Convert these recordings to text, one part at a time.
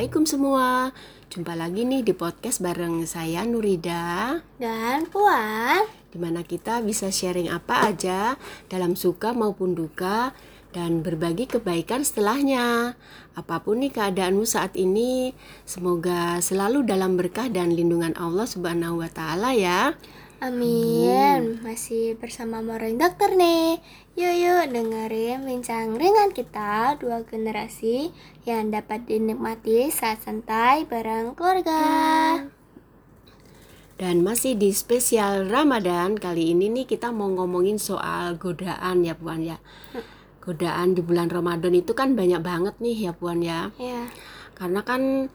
Assalamualaikum semua. Jumpa lagi nih di podcast bareng saya Nurida dan Puan, dimana kita bisa sharing apa aja dalam suka maupun duka dan berbagi kebaikan setelahnya. Apapun nih keadaanmu saat ini, semoga selalu dalam berkah dan lindungan Allah Subhanahu wa Ta'ala ya. Amin. Masih bersama Morning Dokter nih. Yuk dengerin bincang ringan kita, dua generasi yang dapat dinikmati saat santai bareng keluarga. Dan masih di spesial Ramadan kali ini nih, kita mau ngomongin soal godaan ya Puan ya. Godaan di bulan Ramadan itu kan banyak banget nih ya Puan ya. Iya. Karena kan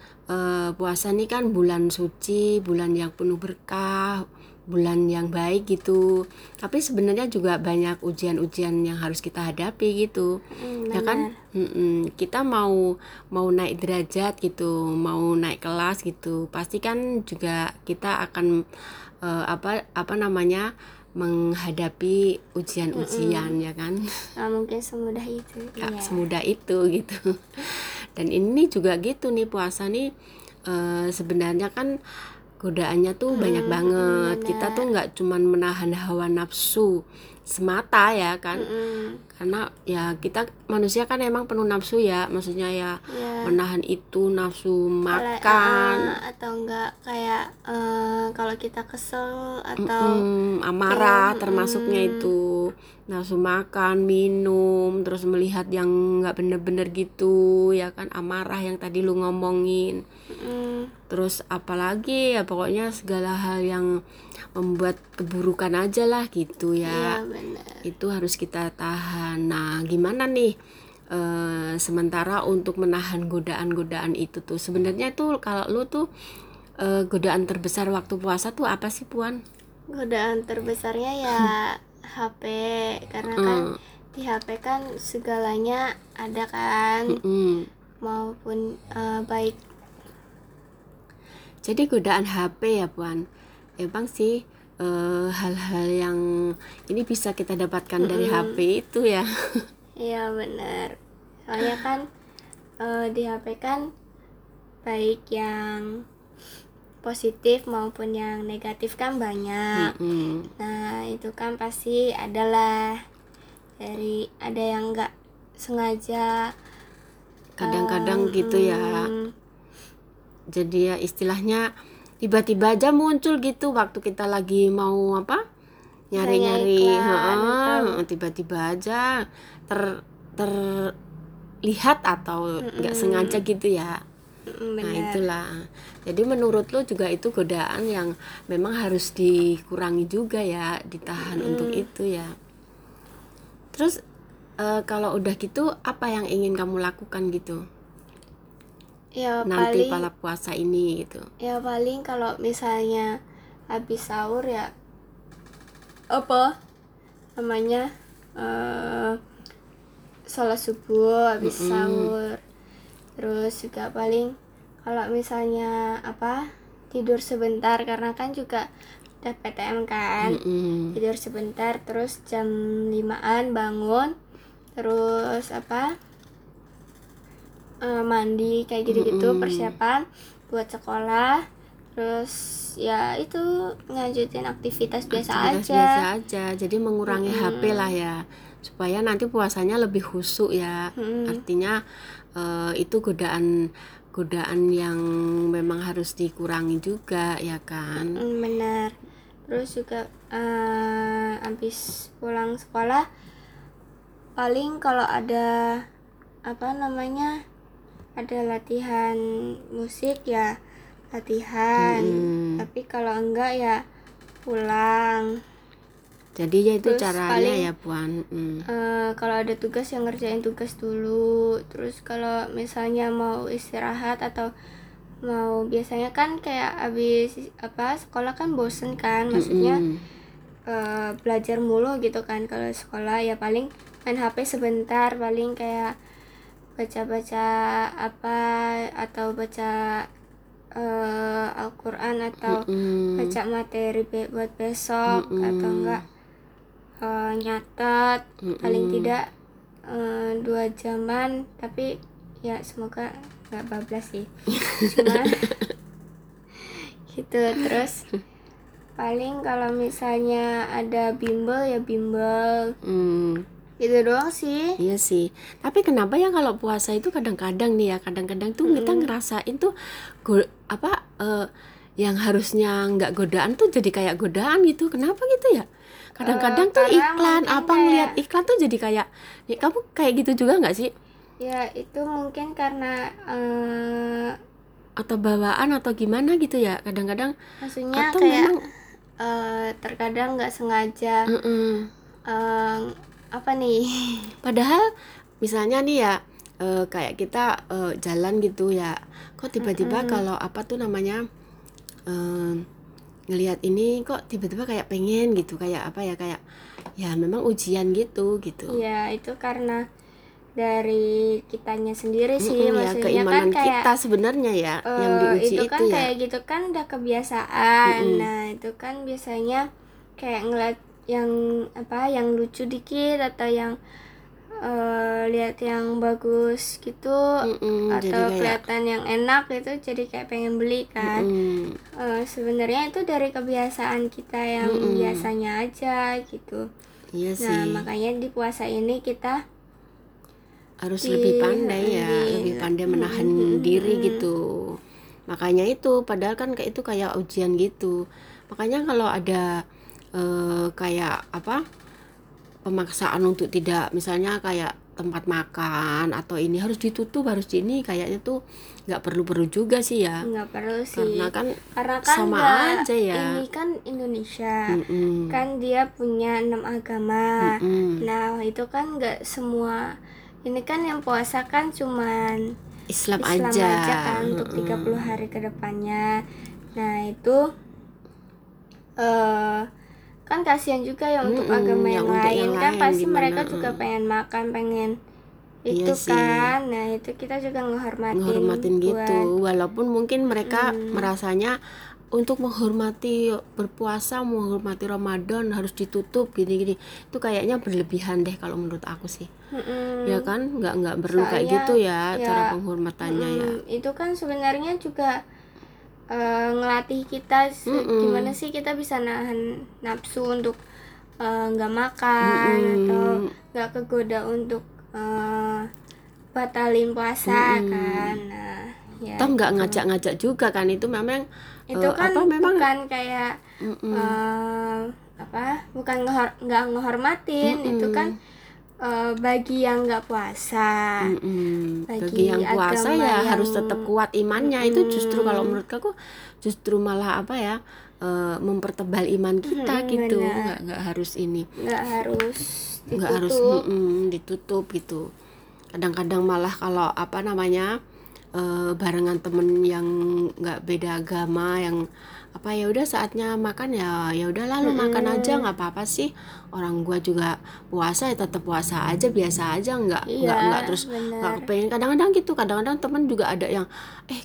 puasa nih kan bulan suci, bulan yang penuh berkah, bulan yang baik gitu. Tapi sebenarnya juga banyak ujian-ujian yang harus kita hadapi gitu. Ya kan? Kita mau naik derajat gitu, mau naik kelas gitu. Pasti kan juga kita akan menghadapi ujian-ujian ya kan? Nah, mungkin semudah itu. Ya. Semudah itu gitu. Dan ini juga gitu nih, puasa nih sebenarnya kan godaannya tuh banyak banget. Bener. Kita tuh nggak cuman menahan hawa nafsu semata ya kan, karena ya kita manusia kan emang penuh nafsu ya, maksudnya ya menahan itu nafsu makan atau enggak kayak kalau kita kesel atau amarah termasuknya itu nafsu makan, minum, terus melihat yang nggak bener-bener gitu ya kan, amarah yang tadi lu ngomongin. Terus apalagi ya, pokoknya segala hal yang membuat keburukan aja lah gitu ya, itu harus kita tahan. Nah gimana nih sementara untuk menahan godaan-godaan itu tuh, sebenarnya tuh kalau lu tuh godaan terbesar waktu puasa tuh apa sih Puan? Godaan terbesarnya ya HP, karena kan di HP kan segalanya ada kan, maupun baik. Jadi godaan HP ya Puan, emang sih hal-hal yang ini bisa kita dapatkan dari HP itu ya. Iya benar, soalnya kan di HP kan baik yang positif maupun yang negatif kan banyak. Nah itu kan pasti adalah dari ada yang nggak sengaja kadang-kadang gitu ya. Jadi ya istilahnya tiba-tiba aja muncul gitu waktu kita lagi mau apa nyari-nyari, tiba-tiba aja terlihat atau nggak sengaja gitu ya. Nah itulah. Jadi menurut lo juga itu godaan yang memang harus dikurangi juga ya, ditahan untuk itu ya. Terus kalau udah gitu apa yang ingin kamu lakukan gitu? Ya, nanti paling, puasa ini gitu ya paling kalau misalnya habis sahur ya apa namanya sholat subuh habis sahur. Terus juga paling kalau misalnya apa tidur sebentar, karena kan juga udah PTM kan, tidur sebentar terus jam 5-an bangun, terus apa mandi kayak gitu-gitu, persiapan buat sekolah. Terus ya itu ngelanjutin aktivitas biasa aja. Jadi mengurangi HP lah ya, supaya nanti puasanya lebih khusyuk ya. Artinya itu godaan yang memang harus dikurangi juga ya kan. Benar. Terus juga habis pulang sekolah paling kalau ada apa namanya ada latihan musik ya latihan, tapi kalau enggak ya pulang. Jadi ya itu terus caranya paling, ya Puan. Kalau ada tugas yang ngerjain tugas dulu. Terus kalau misalnya mau istirahat atau mau biasanya kan kayak abis apa sekolah kan bosen kan, maksudnya belajar mulu gitu kan. Kalau sekolah ya paling main HP sebentar, paling kayak baca-baca apa atau baca Al-Quran atau baca materi buat besok atau enggak nyatet paling tidak 2 jaman, tapi ya semoga gak bablas sih, cuma gitu. Terus paling kalau misalnya ada bimbel ya bimbel, itu doang sih. Iya sih, tapi kenapa ya kalau puasa itu kadang-kadang nih ya, kadang-kadang tuh kita ngerasain tuh yang harusnya nggak godaan tuh jadi kayak godaan gitu. Kenapa gitu ya? Kadang-kadang tuh iklan apa kayak, ngeliat iklan tuh jadi kayak ya, kamu kayak gitu juga nggak sih? Ya itu mungkin karena atau bawaan atau gimana gitu ya, kadang-kadang maksudnya atau kayak memang, terkadang nggak sengaja apa nih, padahal misalnya nih ya kayak kita jalan gitu ya, kok tiba-tiba kalau apa tuh namanya ngelihat ini kok tiba-tiba kayak pengen gitu, kayak apa ya, kayak ya memang ujian gitu ya. Itu karena dari kitanya sendiri sih, maksudnya ya, keimanan kan kayak kita sebenarnya ya yang diuji itu kan ya. Kayak gitu kan udah kebiasaan. Nah itu kan biasanya kayak ngeliat yang apa, yang lucu dikit atau yang lihat yang bagus gitu, atau kelihatan yang enak itu jadi kayak pengen beli kan. Sebenarnya itu dari kebiasaan kita yang biasanya aja gitu. Iya sih. Nah makanya di puasa ini kita harus lebih pandai ya, lebih pandai menahan diri gitu. Makanya itu, padahal kan itu kayak ujian gitu. Makanya kalau ada kayak apa pemaksaan untuk tidak, misalnya kayak tempat makan atau ini harus ditutup, harus di ini, kayaknya tuh nggak perlu juga sih ya. Nggak perlu sih, karena kan sama aja ya, ini kan Indonesia kan dia punya 6 agama. Nah itu kan nggak semua, ini kan yang puasa kan cuman Islam aja kan untuk 30 hari ke depannya. Nah itu kan kasihan juga ya untuk agama yang lain kan pasti gimana? Mereka juga pengen makan, pengen itu iya kan sih. Nah itu kita juga menghormatin gitu, walaupun mungkin mereka merasanya untuk menghormati berpuasa, menghormati Ramadan harus ditutup gini-gini, itu kayaknya berlebihan deh kalau menurut aku sih. Ya kan nggak perlu kayak gitu ya, cara penghormatannya ya. Itu kan sebenarnya juga ngelatih kita gimana sih kita bisa nahan nafsu untuk nggak makan atau nggak kegoda untuk batalin puasa kan. Nah, ya, atau nggak ngajak-ngajak juga kan, itu memang itu kan apa, memang bukan kayak apa, bukan nggak menghormatin, itu kan bagi yang nggak puasa, bagi yang puasa ya yang harus tetap kuat imannya. Itu justru kalau menurut aku justru malah apa ya, mempertebal iman kita gitu. Nggak harus ini, nggak harus ditutup gitu. Kadang-kadang malah kalau apa namanya barengan temen yang nggak beda agama, yang apa ya udah saatnya makan ya udah lalu makan aja, nggak apa-apa sih, orang gua juga puasa ya tetap puasa aja, biasa aja, nggak terus nggak kepengen. Kadang-kadang gitu, kadang-kadang temen juga ada yang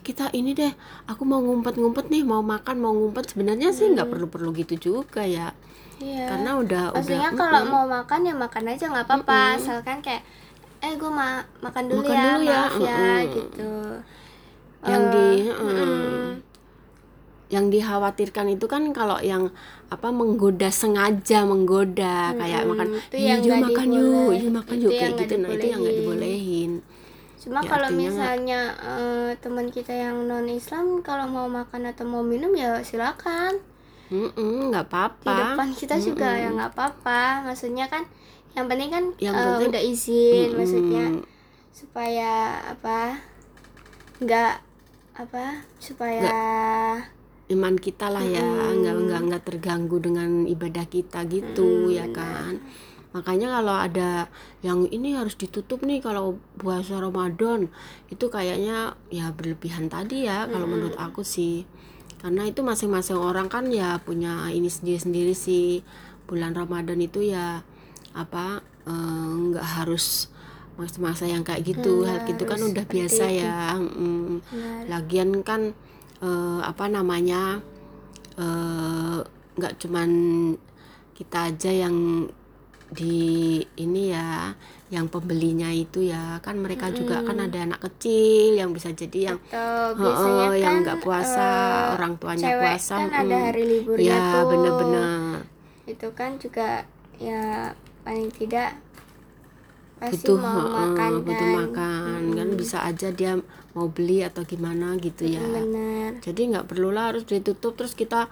kita ini deh, aku mau ngumpet-ngumpet nih, mau makan mau ngumpet, sebenarnya sih nggak perlu gitu juga ya. Karena udah maksudnya kalau mau makan ya makan aja, nggak apa-apa, asalkan kayak gue makan dulu ya gitu. Yang yang dikhawatirkan itu kan kalau yang apa sengaja menggoda kayak makan, yuk makan kayak gitu. Nah itu yang nggak dibolehin. Cuma ya, kalau misalnya teman kita yang non Islam kalau mau makan atau mau minum ya silakan, nggak apa-apa, di depan kita juga ya nggak apa-apa. Maksudnya kan yang penting kan udah izin, maksudnya supaya apa, iman kita lah ya, nggak terganggu dengan ibadah kita gitu ya kan. Makanya kalau ada yang ini harus ditutup nih kalau puasa Ramadan, itu kayaknya ya berlebihan tadi ya kalau menurut aku sih. Karena itu masing-masing orang kan ya punya ini sendiri-sendiri sih. Bulan Ramadan itu ya apa nggak harus masa-masa yang kayak gitu, hal gitu kan udah biasa ya. Lagian kan nggak cuman kita aja yang di ini ya, yang pembelinya itu ya kan mereka juga kan ada anak kecil yang bisa jadi yang biasanya yang nggak kan, puasa, orang tuanya puasa kan ada hari liburnya ya, tuh bener-bener itu kan juga ya paling tidak masih butuh, mau makan kan, butuh makan kan bisa aja dia mau beli atau gimana gitu ya. Bener. Jadi nggak perlulah harus ditutup terus kita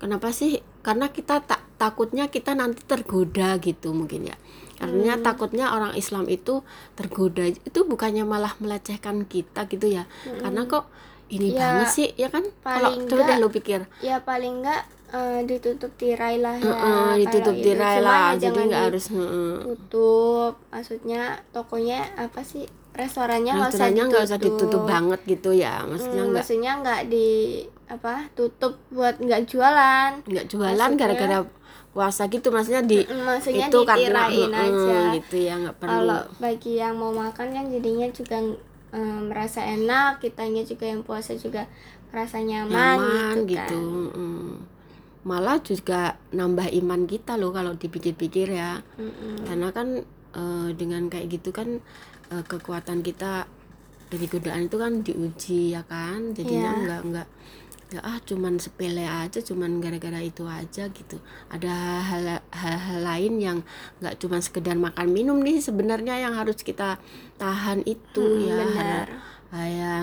kenapa sih, karena kita takutnya kita nanti tergoda gitu mungkin ya. Artinya takutnya orang Islam itu tergoda, itu bukannya malah melecehkan kita gitu ya. Karena kok ini ya, banget sih ya kan, kalau coba deh lo pikir ya paling enggak ditutup tirai lah ya, ditutup tirai lah, jadi nggak harus tutup, maksudnya tokonya apa sih, restorannya nggak usah ditutup banget gitu ya, maksudnya nggak di apa tutup buat nggak jualan maksudnya, gara-gara puasa gitu, maksudnya di itu karena aja gitu ya, nggak perlu. Kalau bagi yang mau makan kan jadinya juga merasa enak, kitanya juga yang puasa juga merasa nyaman gitu kan. Malah juga nambah iman kita loh kalau dipikir-pikir ya. Karena kan dengan kayak gitu kan kekuatan kita dari godaan itu kan diuji ya kan, jadinya enggak cuman sepele aja, cuman gara-gara itu aja gitu. Ada hal-hal lain yang enggak cuman sekedar makan minum nih sebenarnya yang harus kita tahan itu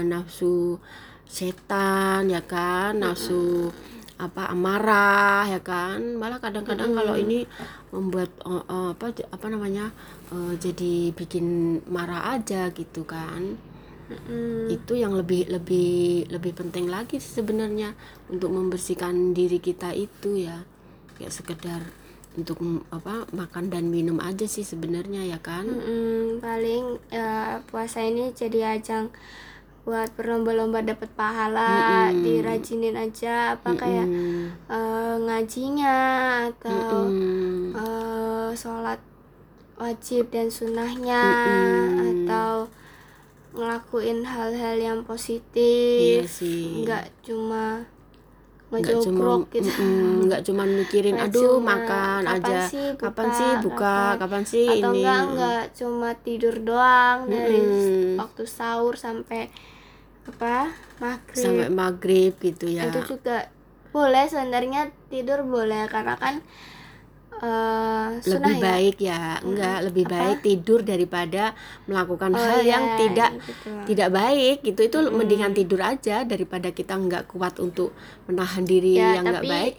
nafsu setan ya kan, nafsu amarah ya kan. Malah kadang-kadang kalau ini membuat jadi bikin marah aja gitu kan. Itu yang lebih penting lagi sebenarnya untuk membersihkan diri kita itu ya, kayak sekedar untuk makan dan minum aja sih sebenarnya ya kan. Paling puasa ini jadi ajang buat berlomba-lomba dapat pahala, dirajinin aja kayak ngajinya atau sholat wajib dan sunahnya atau ngelakuin hal-hal yang positif, nggak cuma gitu, nggak cuma mikirin makan aja kapan sih buka atau ini nggak cuma tidur doang dari waktu sahur sampai maghrib gitu ya. Itu juga boleh sebenarnya, tidur boleh karena kan lebih baik ya, lebih baik tidur daripada melakukan hal yang tidak baik gitu. Itu mendingan tidur aja daripada kita nggak kuat untuk menahan diri ya, yang nggak baik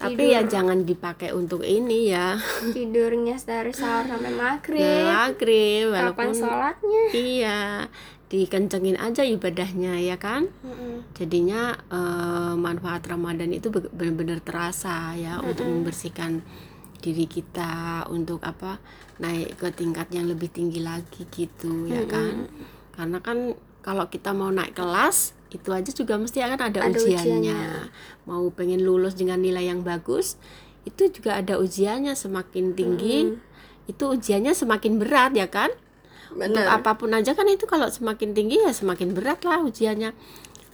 tapi jangan dipakai untuk ini ya, tidurnya dari sahur sampai maghrib walaupun kapan sholatnya dikencengin aja ibadahnya ya kan. Jadinya manfaat Ramadan itu benar-benar terasa ya, untuk membersihkan diri kita untuk naik ke tingkat yang lebih tinggi lagi gitu ya kan. Karena kan kalau kita mau naik kelas itu aja juga mesti akan ada ujiannya. Mau pengen lulus dengan nilai yang bagus itu juga ada ujiannya, semakin tinggi itu ujiannya semakin berat ya kan. Untuk apapun aja kan itu kalau semakin tinggi ya semakin berat lah ujiannya.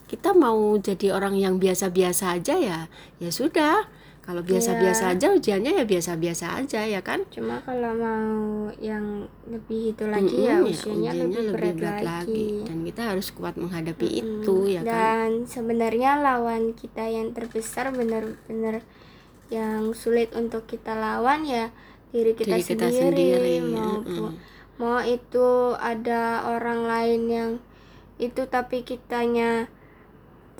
Kita mau jadi orang yang biasa-biasa aja ya sudah. Kalau biasa-biasa aja ujiannya ya biasa-biasa aja ya kan. Cuma kalau mau yang lebih itu lagi ujiannya lebih berat lagi. Dan kita harus kuat menghadapi itu ya kan. Dan sebenarnya lawan kita yang terbesar benar-benar yang sulit untuk kita lawan ya diri kita sendiri. Mau itu ada orang lain yang itu tapi kitanya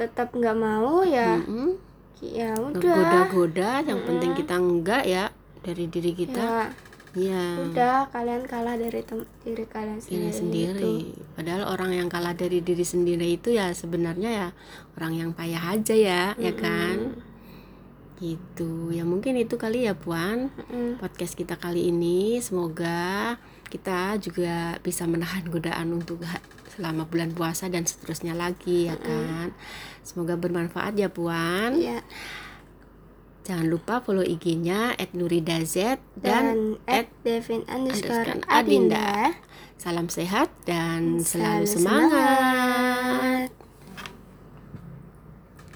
tetap nggak mau ya, ya udah goda-goda yang penting kita enggak ya, dari diri kita ya udah kalian kalah dari diri kalian sendiri. Padahal orang yang kalah dari diri sendiri itu ya sebenarnya ya orang yang payah aja ya ya kan gitu ya. Mungkin itu kali ya Puan podcast kita kali ini, semoga kita juga bisa menahan godaan untuk selama bulan puasa dan seterusnya lagi ya kan. Semoga bermanfaat ya Puan. Iya. Jangan lupa follow IG-nya @nuridaz dan @devin_adinda. Salam sehat dan selalu semangat.